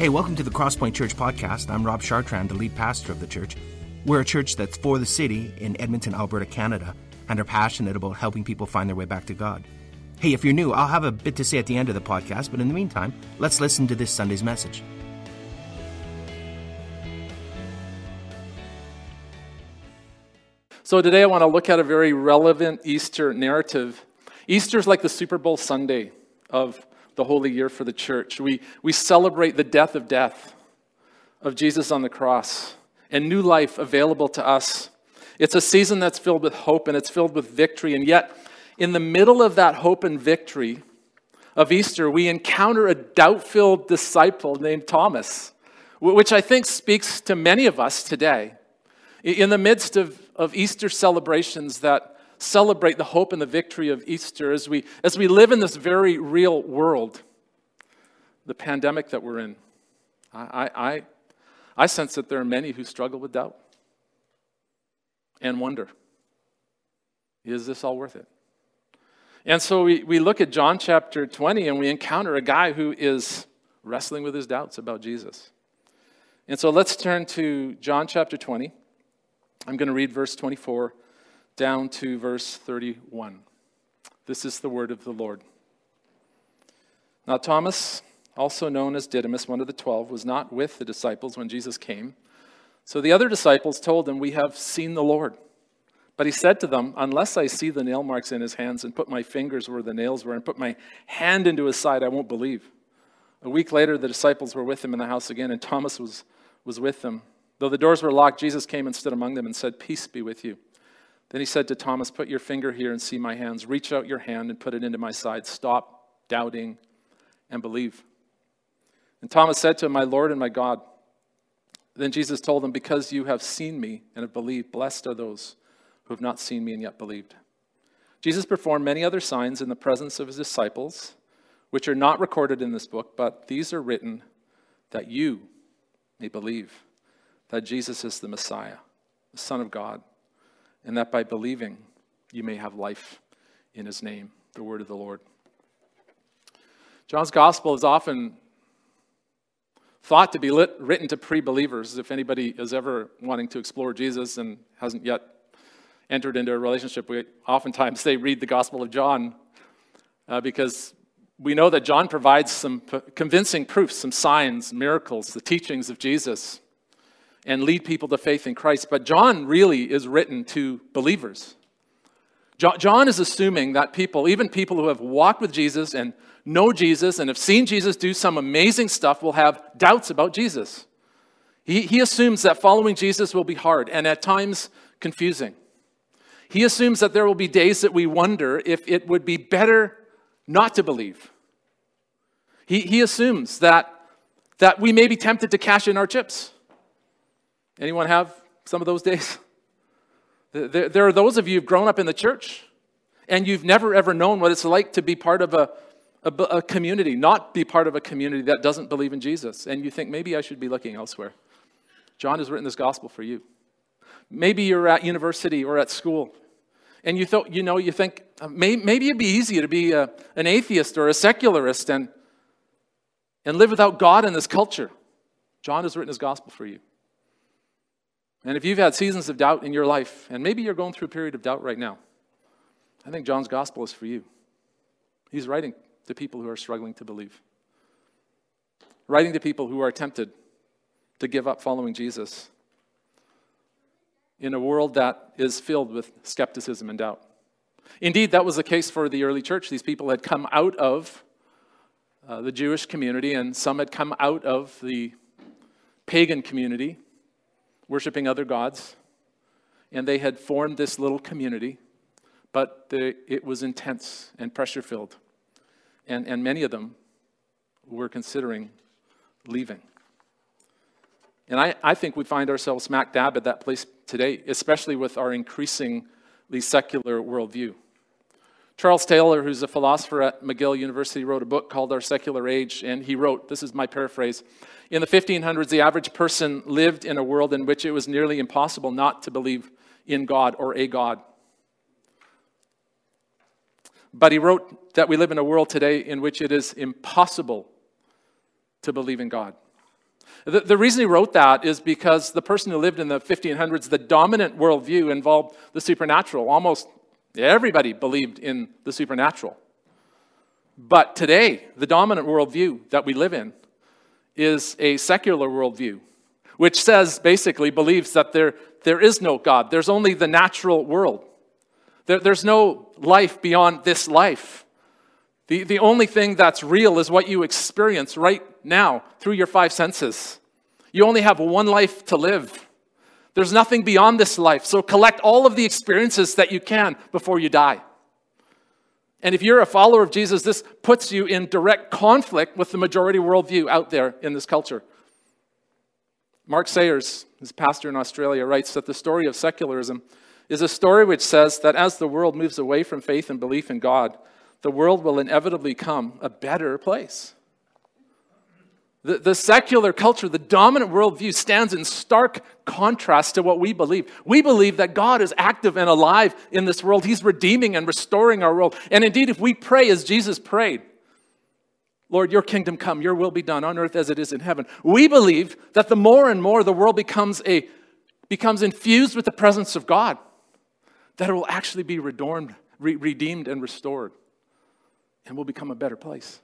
Hey, welcome to the Crosspoint Church podcast. I'm Rob Chartrand, the lead pastor of the church. We're a church that's for the city in Edmonton, Alberta, Canada, and are passionate about helping people find their way back to God. Hey, if you're new, I'll have a bit to say at the end of the podcast, but in the meantime, let's listen to this Sunday's message. So today I want to look at a very relevant Easter narrative. Easter's like the Super Bowl Sunday of the holy year for the church. We celebrate the death of Jesus on the cross and new life available to us. It's a season that's filled with hope and it's filled with victory. And yet, in the middle of that hope and victory of Easter, we encounter a doubt-filled disciple named Thomas, which I think speaks to many of us today. In the midst of Easter celebrations that celebrate the hope and the victory of Easter as we live in this very real world, the pandemic that we're in. I sense that there are many who struggle with doubt and wonder, is this all worth it? And so we look at John chapter 20 and we encounter a guy who is wrestling with his doubts about Jesus. And so let's turn to John chapter 20. I'm going to read verse 24 down to verse 31. This is the word of the Lord. Now Thomas, also known as Didymus, one of the 12, was not with the disciples when Jesus came. So the other disciples told him, "We have seen the Lord." But he said to them, "Unless I see the nail marks in his hands and put my fingers where the nails were and put my hand into his side, I won't believe." A week later, the disciples were with him in the house again, and Thomas was with them. Though the doors were locked, Jesus came and stood among them and said, "Peace be with you." Then he said to Thomas, "Put your finger here and see my hands. Reach out your hand and put it into my side. Stop doubting and believe." And Thomas said to him, "My Lord and my God." Then Jesus told him, "Because you have seen me and have believed, blessed are those who have not seen me and yet believed." Jesus performed many other signs in the presence of his disciples, which are not recorded in this book, but these are written that you may believe that Jesus is the Messiah, the Son of God, and that by believing you may have life in his name. The word of the Lord. John's gospel is often thought to be written to pre-believers. If anybody is ever wanting to explore Jesus and hasn't yet entered into a relationship, we oftentimes say read the Gospel of John because we know that John provides some convincing proofs, some signs, miracles, the teachings of Jesus, and lead people to faith in Christ. But John really is written to believers. John is assuming that people, even people who have walked with Jesus and know Jesus and have seen Jesus do some amazing stuff, will have doubts about Jesus. He assumes that following Jesus will be hard and at times confusing. He assumes that there will be days that we wonder if it would be better not to believe. He assumes that we may be tempted to cash in our chips. Anyone have some of those days? There are those of you who've grown up in the church and you've never ever known what it's like to be part of a community, not be part of a community that doesn't believe in Jesus. And you think, maybe I should be looking elsewhere. John has written this gospel for you. Maybe you're at university or at school and you think maybe it'd be easier to be an atheist or a secularist and live without God in this culture. John has written his gospel for you. And if you've had seasons of doubt in your life, and maybe you're going through a period of doubt right now, I think John's gospel is for you. He's writing to people who are struggling to believe. Writing to people who are tempted to give up following Jesus in a world that is filled with skepticism and doubt. Indeed, that was the case for the early church. These people had come out of the Jewish community, and some had come out of the pagan community, worshiping other gods, and they had formed this little community, but it was intense and pressure-filled, and many of them were considering leaving. And I think we find ourselves smack dab at that place today, especially with our increasingly secular worldview. Charles Taylor, who's a philosopher at McGill University, wrote a book called Our Secular Age, and he wrote, this is my paraphrase, "In the 1500s, the average person lived in a world in which it was nearly impossible not to believe in God or a God." But he wrote that we live in a world today in which it is impossible to believe in God The reason he wrote that is because the person who lived in the 1500s, the dominant worldview involved the supernatural. Almost everybody believed in the supernatural. But today, the dominant worldview that we live in is a secular worldview, which says, basically, believes that there is no God. There's only the natural world. There's no life beyond this life. The only thing that's real is what you experience right now through your five senses. You only have one life to live. There's nothing beyond this life. So collect all of the experiences that you can before you die. And if you're a follower of Jesus, this puts you in direct conflict with the majority worldview out there in this culture. Mark Sayers, who's a pastor in Australia, writes that the story of secularism is a story which says that as the world moves away from faith and belief in God, the world will inevitably become a better place. The secular culture, the dominant worldview, stands in stark contrast to what we believe. We believe that God is active and alive in this world. He's redeeming and restoring our world. And indeed, if we pray as Jesus prayed, Lord, your kingdom come, your will be done on earth as it is in heaven, we believe that the more and more the world becomes infused with the presence of God, that it will actually be redeemed and restored, and will become a better place.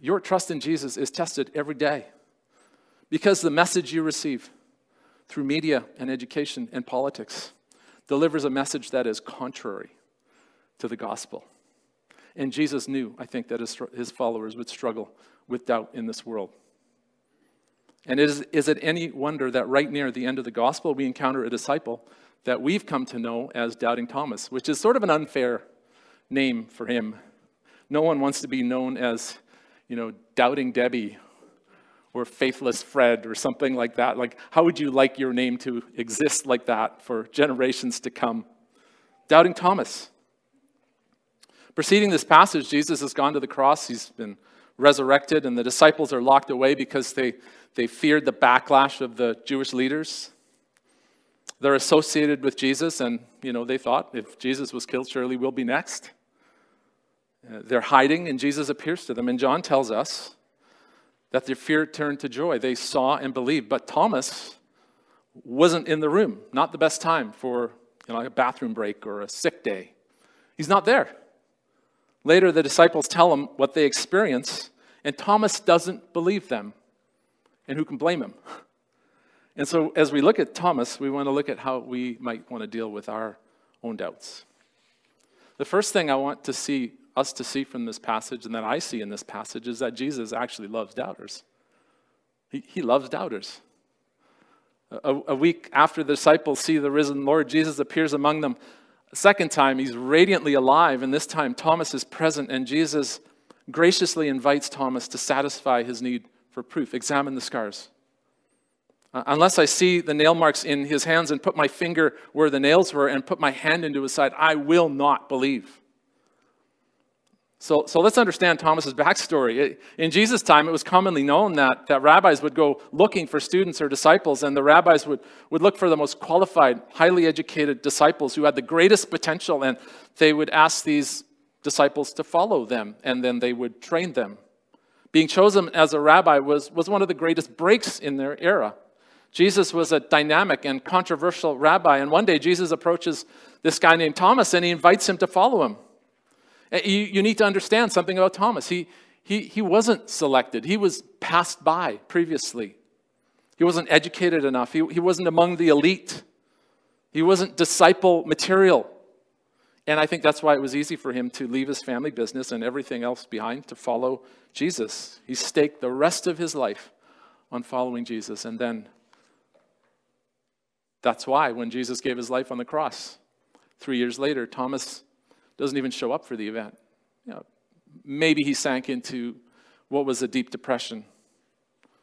Your trust in Jesus is tested every day because the message you receive through media and education and politics delivers a message that is contrary to the gospel. And Jesus knew, I think, that his followers would struggle with doubt in this world. And is it any wonder that right near the end of the gospel, we encounter a disciple that we've come to know as Doubting Thomas, which is sort of an unfair name for him. No one wants to be known as, Doubting Debbie or Faithless Fred or something like that. Like, how would you like your name to exist like that for generations to come? Doubting Thomas. Preceding this passage, Jesus has gone to the cross. He's been resurrected, and the disciples are locked away because they feared the backlash of the Jewish leaders. They're associated with Jesus, and, they thought, if Jesus was killed, surely we'll be next. They're hiding, and Jesus appears to them. And John tells us that their fear turned to joy. They saw and believed. But Thomas wasn't in the room. Not the best time for a bathroom break or a sick day. He's not there. Later, the disciples tell him what they experience, and Thomas doesn't believe them. And who can blame him? And so as we look at Thomas, we want to look at how we might want to deal with our own doubts. The first thing I want to see us to see from this passage, and that I see in this passage, is that Jesus actually loves doubters. He loves doubters. A week after the disciples see the risen Lord, Jesus appears among them. A second time, he's radiantly alive, and this time Thomas is present, and Jesus graciously invites Thomas to satisfy his need for proof. Examine the scars. Unless I see the nail marks in his hands and put my finger where the nails were and put my hand into his side, I will not believe. So let's understand Thomas's backstory. In Jesus' time, it was commonly known that rabbis would go looking for students or disciples, and the rabbis would look for the most qualified, highly educated disciples who had the greatest potential, and they would ask these disciples to follow them, and then they would train them. Being chosen as a rabbi was one of the greatest breaks in their era. Jesus was a dynamic and controversial rabbi, and one day Jesus approaches this guy named Thomas, and he invites him to follow him. You need to understand something about Thomas. He wasn't selected. He was passed by previously. He wasn't educated enough. He wasn't among the elite. He wasn't disciple material. And I think that's why it was easy for him to leave his family business and everything else behind to follow Jesus. He staked the rest of his life on following Jesus, and then that's why when Jesus gave his life on the cross, 3 years later, Thomas doesn't even show up for the event. Maybe he sank into what was a deep depression.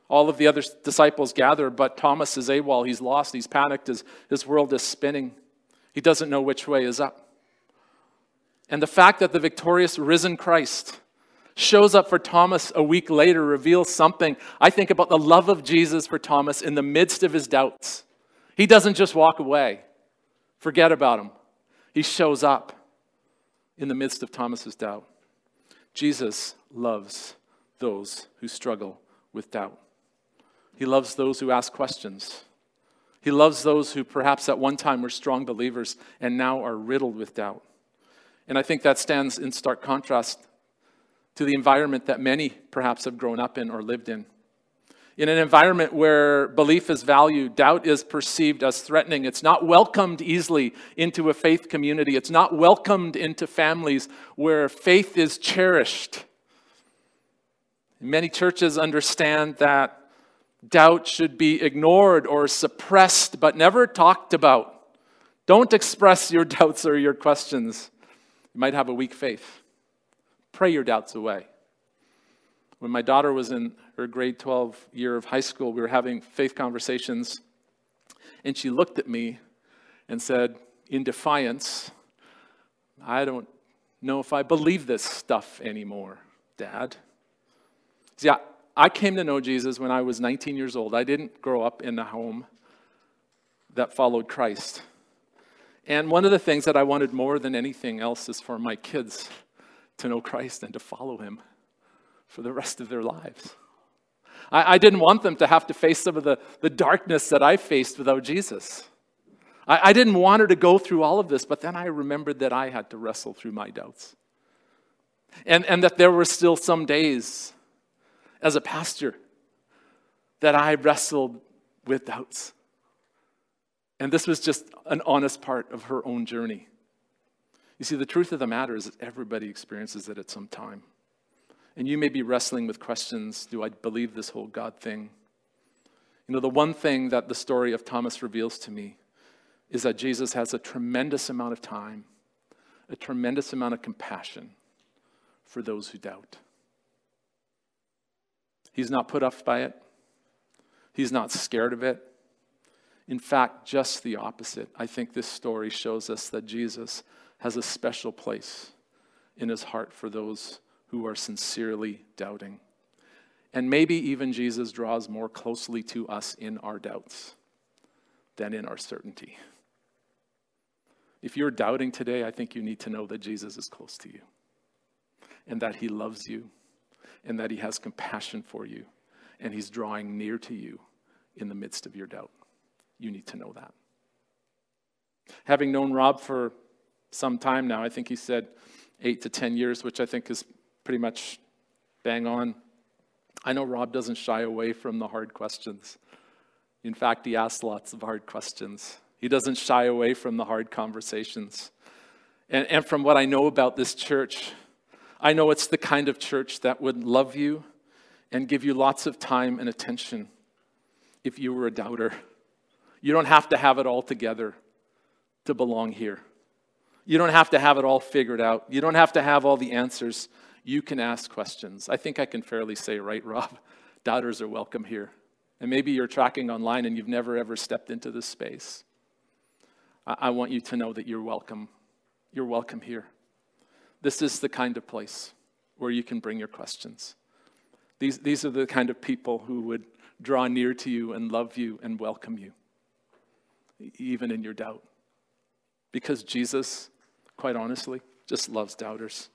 All of the other disciples gather, but Thomas is AWOL. He's lost. He's panicked. His world is spinning. He doesn't know which way is up. And the fact that the victorious risen Christ shows up for Thomas a week later reveals something, I think, about the love of Jesus for Thomas in the midst of his doubts. He doesn't just walk away, forget about him. He shows up in the midst of Thomas's doubt. Jesus loves those who struggle with doubt. He loves those who ask questions. He loves those who perhaps at one time were strong believers and now are riddled with doubt. And I think that stands in stark contrast to the environment that many perhaps have grown up in or lived in. In an environment where belief is valued, doubt is perceived as threatening. It's not welcomed easily into a faith community. It's not welcomed into families where faith is cherished. Many churches understand that doubt should be ignored or suppressed, but never talked about. Don't express your doubts or your questions. You might have a weak faith. Pray your doubts away. When my daughter was in her grade 12 year of high school, we were having faith conversations, and she looked at me and said, in defiance, "I don't know if I believe this stuff anymore, Dad." See, I came to know Jesus when I was 19 years old. I didn't grow up in a home that followed Christ. And one of the things that I wanted more than anything else is for my kids to know Christ and to follow him for the rest of their lives. I didn't want them to have to face some of the darkness that I faced without Jesus. I didn't want her to go through all of this, but then I remembered that I had to wrestle through my doubts. And that there were still some days as a pastor that I wrestled with doubts. And this was just an honest part of her own journey. You see, the truth of the matter is that everybody experiences it at some time. And you may be wrestling with questions, do I believe this whole God thing? You know, the one thing that the story of Thomas reveals to me is that Jesus has a tremendous amount of time, a tremendous amount of compassion for those who doubt. He's not put off by it. He's not scared of it. In fact, just the opposite. I think this story shows us that Jesus has a special place in his heart for those who are sincerely doubting. And maybe even Jesus draws more closely to us in our doubts than in our certainty. If you're doubting today, I think you need to know that Jesus is close to you and that he loves you, and that he has compassion for you, and he's drawing near to you in the midst of your doubt. You need to know that. Having known Rob for some time now, I think he said 8 to 10 years, which I think is pretty much bang on. I know Rob doesn't shy away from the hard questions. In fact, he asks lots of hard questions. He doesn't shy away from the hard conversations. And from what I know about this church, I know it's the kind of church that would love you and give you lots of time and attention if you were a doubter. You don't have to have it all together to belong here. You don't have to have it all figured out. You don't have to have all the answers. You can ask questions. I think I can fairly say, right, Rob? Doubters are welcome here. And maybe you're tracking online and you've never ever stepped into this space. I want you to know that you're welcome. You're welcome here. This is the kind of place where you can bring your questions. These are the kind of people who would draw near to you and love you and welcome you, even in your doubt. Because Jesus, quite honestly, just loves doubters.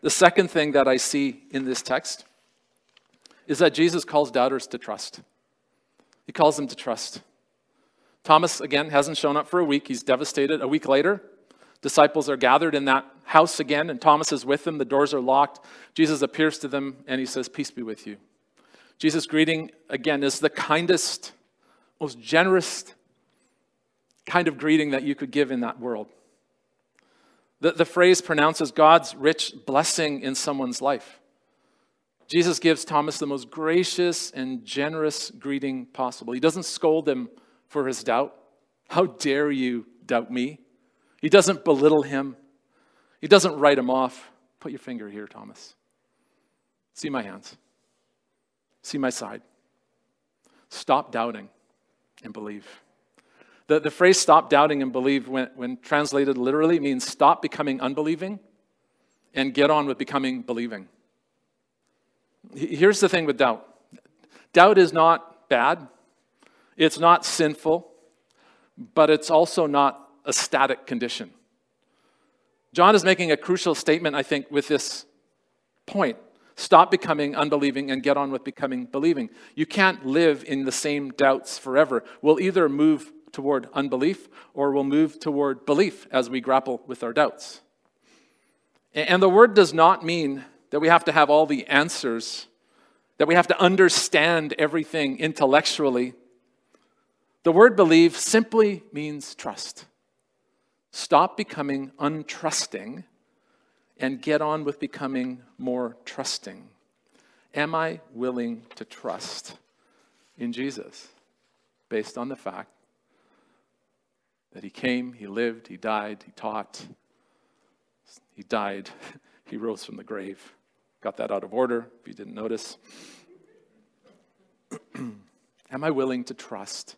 The second thing that I see in this text is that Jesus calls doubters to trust. He calls them to trust. Thomas, again, hasn't shown up for a week. He's devastated. A week later, disciples are gathered in that house again, and Thomas is with them. The doors are locked. Jesus appears to them, and he says, "Peace be with you." Jesus' greeting, again, is the kindest, most generous kind of greeting that you could give in that world. The phrase pronounces God's rich blessing in someone's life. Jesus gives Thomas the most gracious and generous greeting possible. He doesn't scold him for his doubt. "How dare you doubt me?" He doesn't belittle him. He doesn't write him off. "Put your finger here, Thomas. See my hands. See my side. Stop doubting and believe." The phrase "stop doubting and believe," when translated literally, means stop becoming unbelieving and get on with becoming believing. Here's the thing with doubt. Doubt is not bad. It's not sinful. But it's also not a static condition. John is making a crucial statement, I think, with this point. Stop becoming unbelieving and get on with becoming believing. You can't live in the same doubts forever. We'll either move toward unbelief or we'll move toward belief as we grapple with our doubts. And the word does not mean that we have to have all the answers, that we have to understand everything intellectually. The word believe simply means trust. Stop becoming untrusting and get on with becoming more trusting. Am I willing to trust in Jesus based on the fact that he came, he lived, he died, he taught, he died, he rose from the grave? Got that out of order if you didn't notice. Am I willing to trust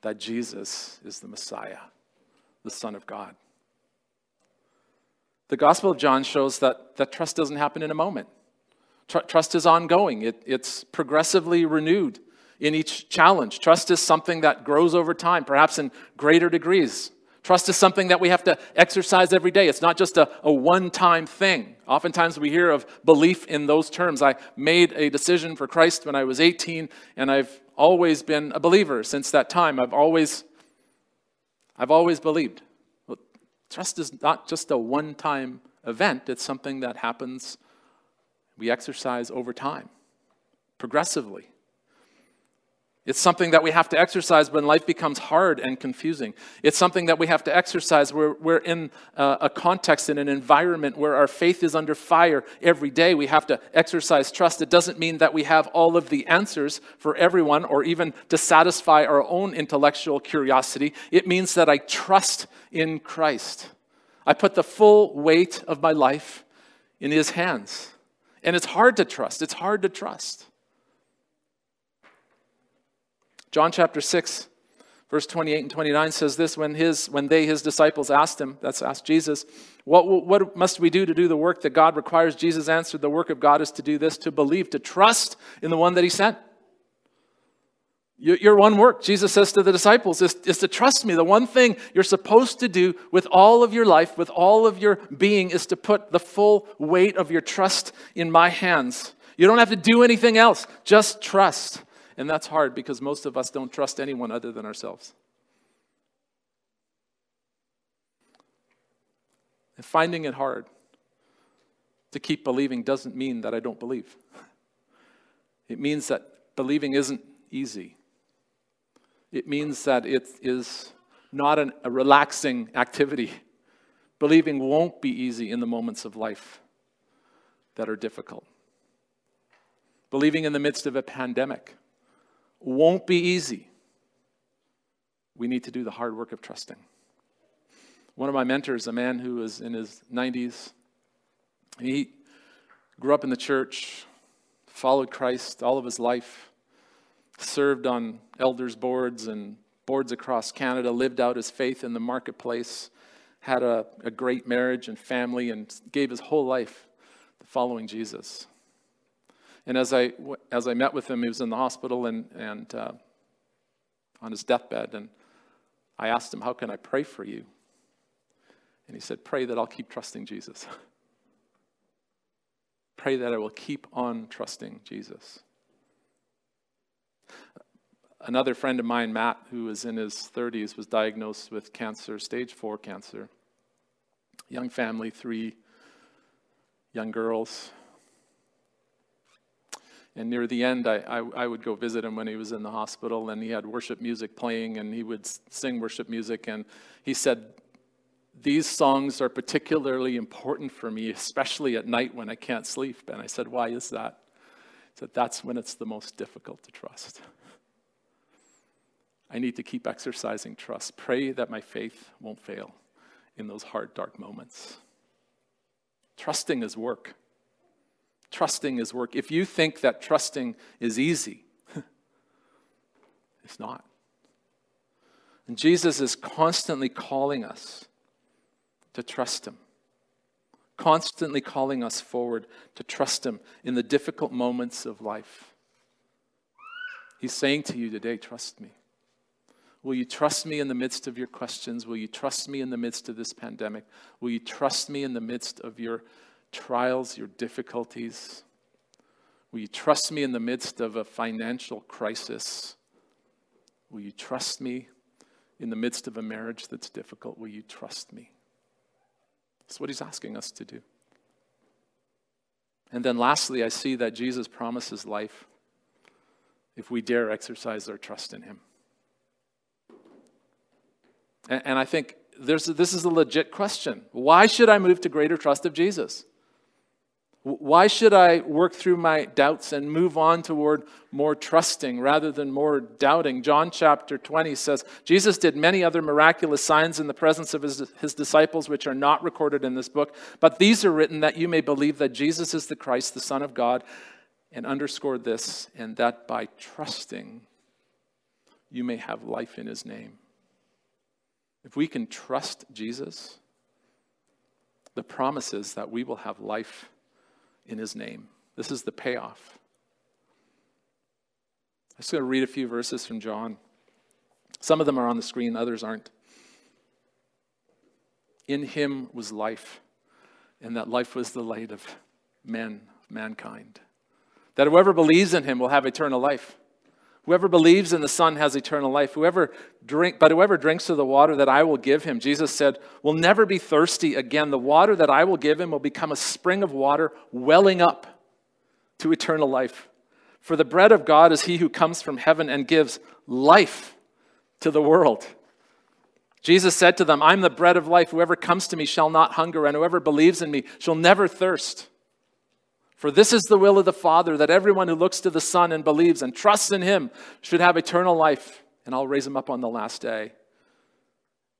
that Jesus is the Messiah, the Son of God? The Gospel of John shows that trust doesn't happen in a moment. Trust is ongoing. It's progressively renewed in each challenge. Trust is something that grows over time, perhaps in greater degrees. Trust is something that we have to exercise every day. It's not just a one-time thing. Oftentimes we hear of belief in those terms. I made a decision for Christ when I was 18, and I've always been a believer since that time. I've always believed. Well, trust is not just a one-time event. It's something that happens, we exercise over time, progressively. It's something that we have to exercise when life becomes hard and confusing. It's something that we have to exercise where we're in a context, in an environment where our faith is under fire every day. We have to exercise trust. It doesn't mean that we have all of the answers for everyone or even to satisfy our own intellectual curiosity. It means that I trust in Christ. I put the full weight of my life in his hands. And it's hard to trust. It's hard to trust. John chapter 6, verse 28 and 29 says this, when his disciples asked him, that's asked Jesus, what must we do to do the work that God requires? Jesus answered, the work of God is to do this, to believe, to trust in the one that he sent. Your one work, Jesus says to the disciples, is to trust me. The one thing you're supposed to do with all of your life, with all of your being, is to put the full weight of your trust in my hands. You don't have to do anything else, just trust. And that's hard because most of us don't trust anyone other than ourselves. And finding it hard to keep believing doesn't mean that I don't believe. It means that believing isn't easy. It means that it is not a relaxing activity. Believing won't be easy in the moments of life that are difficult. Believing in the midst of a pandemic won't be easy. We need to do the hard work of trusting. One of my mentors, a man who was in his 90s, he grew up in the church, followed Christ all of his life, served on elders' boards and boards across Canada, lived out his faith in the marketplace, had a great marriage and family, and gave his whole life to following Jesus. And as I met with him, he was in the hospital and on his deathbed. And I asked him, how can I pray for you? And he said, pray that I'll keep trusting Jesus. Pray that I will keep on trusting Jesus. Another friend of mine, Matt, who was in his 30s, was diagnosed with cancer, stage 4 cancer. Young family, 3 young girls. And near the end, I would go visit him when he was in the hospital, and he had worship music playing, and he would sing worship music. And he said, these songs are particularly important for me, especially at night when I can't sleep. And I said, why is that? He said, that's when it's the most difficult to trust. I need to keep exercising trust. Pray that my faith won't fail in those hard, dark moments. Trusting is work. Trusting is work. If you think that trusting is easy, it's not. And Jesus is constantly calling us to trust him. Constantly calling us forward to trust him in the difficult moments of life. He's saying to you today, trust me. Will you trust me in the midst of your questions? Will you trust me in the midst of this pandemic? Will you trust me in the midst of your trials, your difficulties? Will you trust me in the midst of a financial crisis? Will you trust me in the midst of a marriage that's difficult? Will you trust me? That's what he's asking us to do. And then lastly, I see that Jesus promises life if we dare exercise our trust in him. And I think this is a legit question. Why should I move to greater trust of Jesus? Why should I work through my doubts and move on toward more trusting rather than more doubting? John chapter 20 says, Jesus did many other miraculous signs in the presence of his disciples, which are not recorded in this book, but these are written that you may believe that Jesus is the Christ, the Son of God, and underscore this, and that by trusting you may have life in his name. If we can trust Jesus, the promise is that we will have life in his name. This is the payoff. I'm just going to read a few verses from John. Some of them are on the screen, others aren't. In him was life, and that life was the light of mankind. That whoever believes in him will have eternal life. Whoever believes in the Son has eternal life. Whoever drinks of the water that I will give him, Jesus said, will never be thirsty again. The water that I will give him will become a spring of water welling up to eternal life. For the bread of God is he who comes from heaven and gives life to the world. Jesus said to them, I'm the bread of life. Whoever comes to me shall not hunger, and whoever believes in me shall never thirst. For this is the will of the Father, that everyone who looks to the Son and believes and trusts in him should have eternal life, and I'll raise him up on the last day.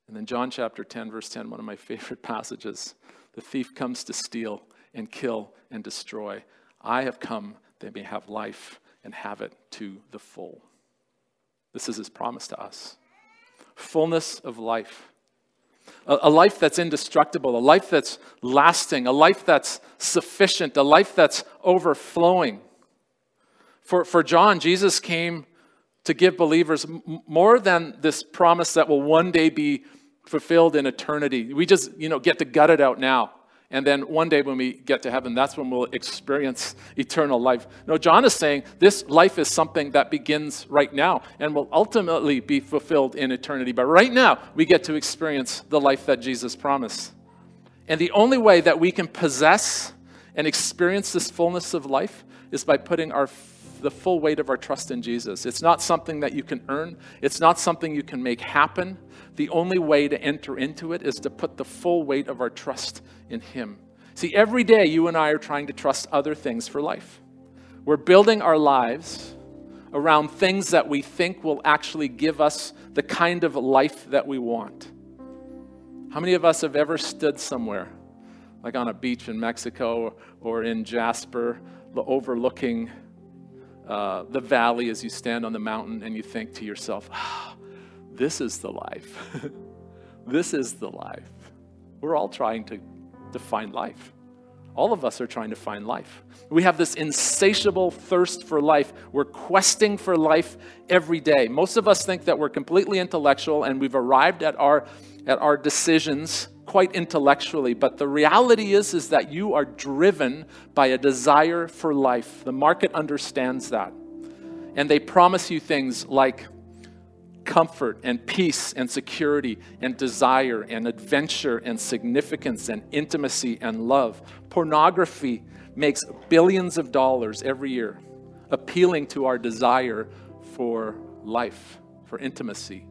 And then John chapter 10, verse 10, one of my favorite passages. The thief comes to steal and kill and destroy. I have come that they may have life and have it to the full. This is his promise to us. Fullness of life. A life that's indestructible, a life that's lasting, a life that's sufficient, a life that's overflowing. For John, Jesus came to give believers more than this promise that will one day be fulfilled in eternity. We just, get to gut it out now. And then one day when we get to heaven, that's when we'll experience eternal life. No, John is saying this life is something that begins right now and will ultimately be fulfilled in eternity. But right now, we get to experience the life that Jesus promised. And the only way that we can possess and experience this fullness of life is by putting the full weight of our trust in Jesus. It's not something that you can earn. It's not something you can make happen. The only way to enter into it is to put the full weight of our trust in him. See, every day you and I are trying to trust other things for life. We're building our lives around things that we think will actually give us the kind of life that we want. How many of us have ever stood somewhere, like on a beach in Mexico or in Jasper, overlooking the valley as you stand on the mountain and you think to yourself, this is the life. This is the life. We're all trying to find life. All of us are trying to find life. We have this insatiable thirst for life. We're questing for life every day. Most of us think that we're completely intellectual and we've arrived at our decisions quite intellectually, but the reality is that you are driven by a desire for life. The market understands that. And they promise you things like comfort and peace and security and desire and adventure and significance and intimacy and love. Pornography makes billions of dollars every year appealing to our desire for life, for intimacy,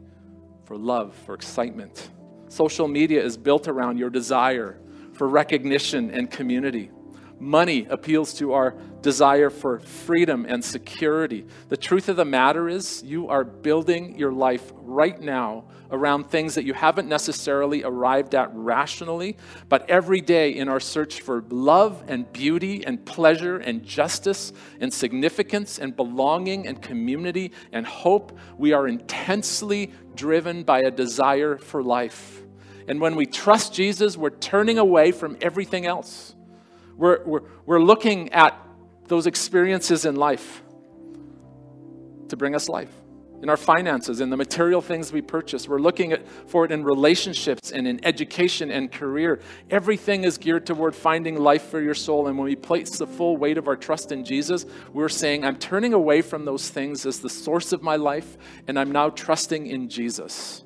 for love, for excitement. Social media is built around your desire for recognition and community. Money appeals to our desire for freedom and security. The truth of the matter is, you are building your life right now around things that you haven't necessarily arrived at rationally, but every day in our search for love and beauty and pleasure and justice and significance and belonging and community and hope, we are intensely driven by a desire for life. And when we trust Jesus, we're turning away from everything else. We're looking at those experiences in life to bring us life. in our finances, in the material things we purchase. We're looking for it in relationships and in education and career. Everything is geared toward finding life for your soul. And when we place the full weight of our trust in Jesus, we're saying, I'm turning away from those things as the source of my life, and I'm now trusting in Jesus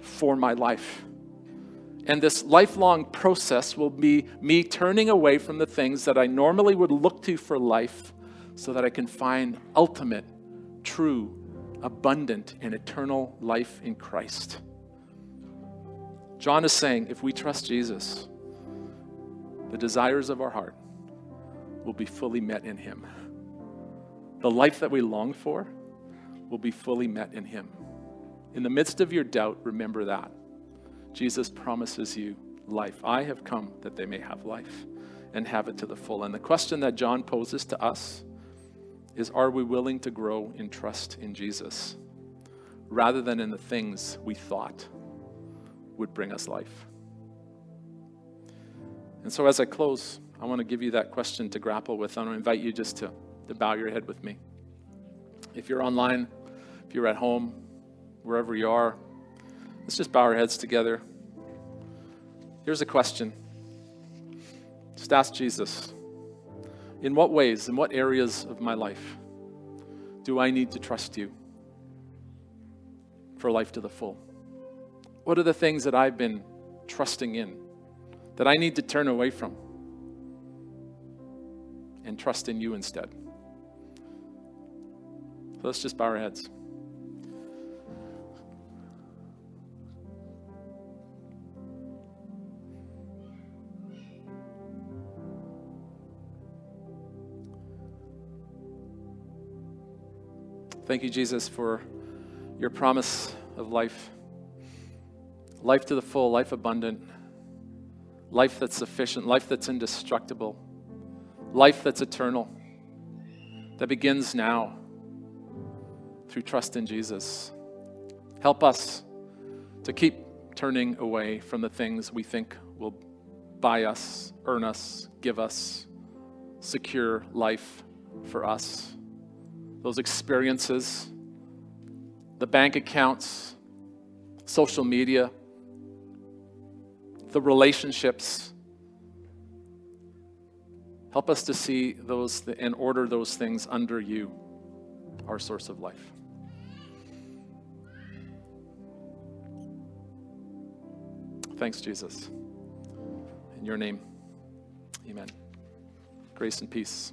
for my life. And this lifelong process will be me turning away from the things that I normally would look to for life so that I can find ultimate, true, abundant, and eternal life in Christ. John is saying, if we trust Jesus, the desires of our heart will be fully met in Him. The life that we long for will be fully met in Him. In the midst of your doubt, remember that. Jesus promises you life. I have come that they may have life and have it to the full. And the question that John poses to us is, are we willing to grow in trust in Jesus rather than in the things we thought would bring us life? And so as I close, I want to give you that question to grapple with. I want to invite you just to bow your head with me. If you're online, if you're at home, wherever you are, let's just bow our heads together. Here's a question. Just ask Jesus, in what ways, in what areas of my life do I need to trust you for life to the full? What are the things that I've been trusting in that I need to turn away from and trust in you instead? So let's just bow our heads. Thank you, Jesus, for your promise of life. Life to the full, life abundant, life that's sufficient, life that's indestructible, life that's eternal, that begins now through trust in Jesus. Help us to keep turning away from the things we think will buy us, earn us, give us, secure life for us. Those experiences, the bank accounts, social media, the relationships. Help us to see those and order those things under you, our source of life. Thanks, Jesus. In your name, amen. Grace and peace.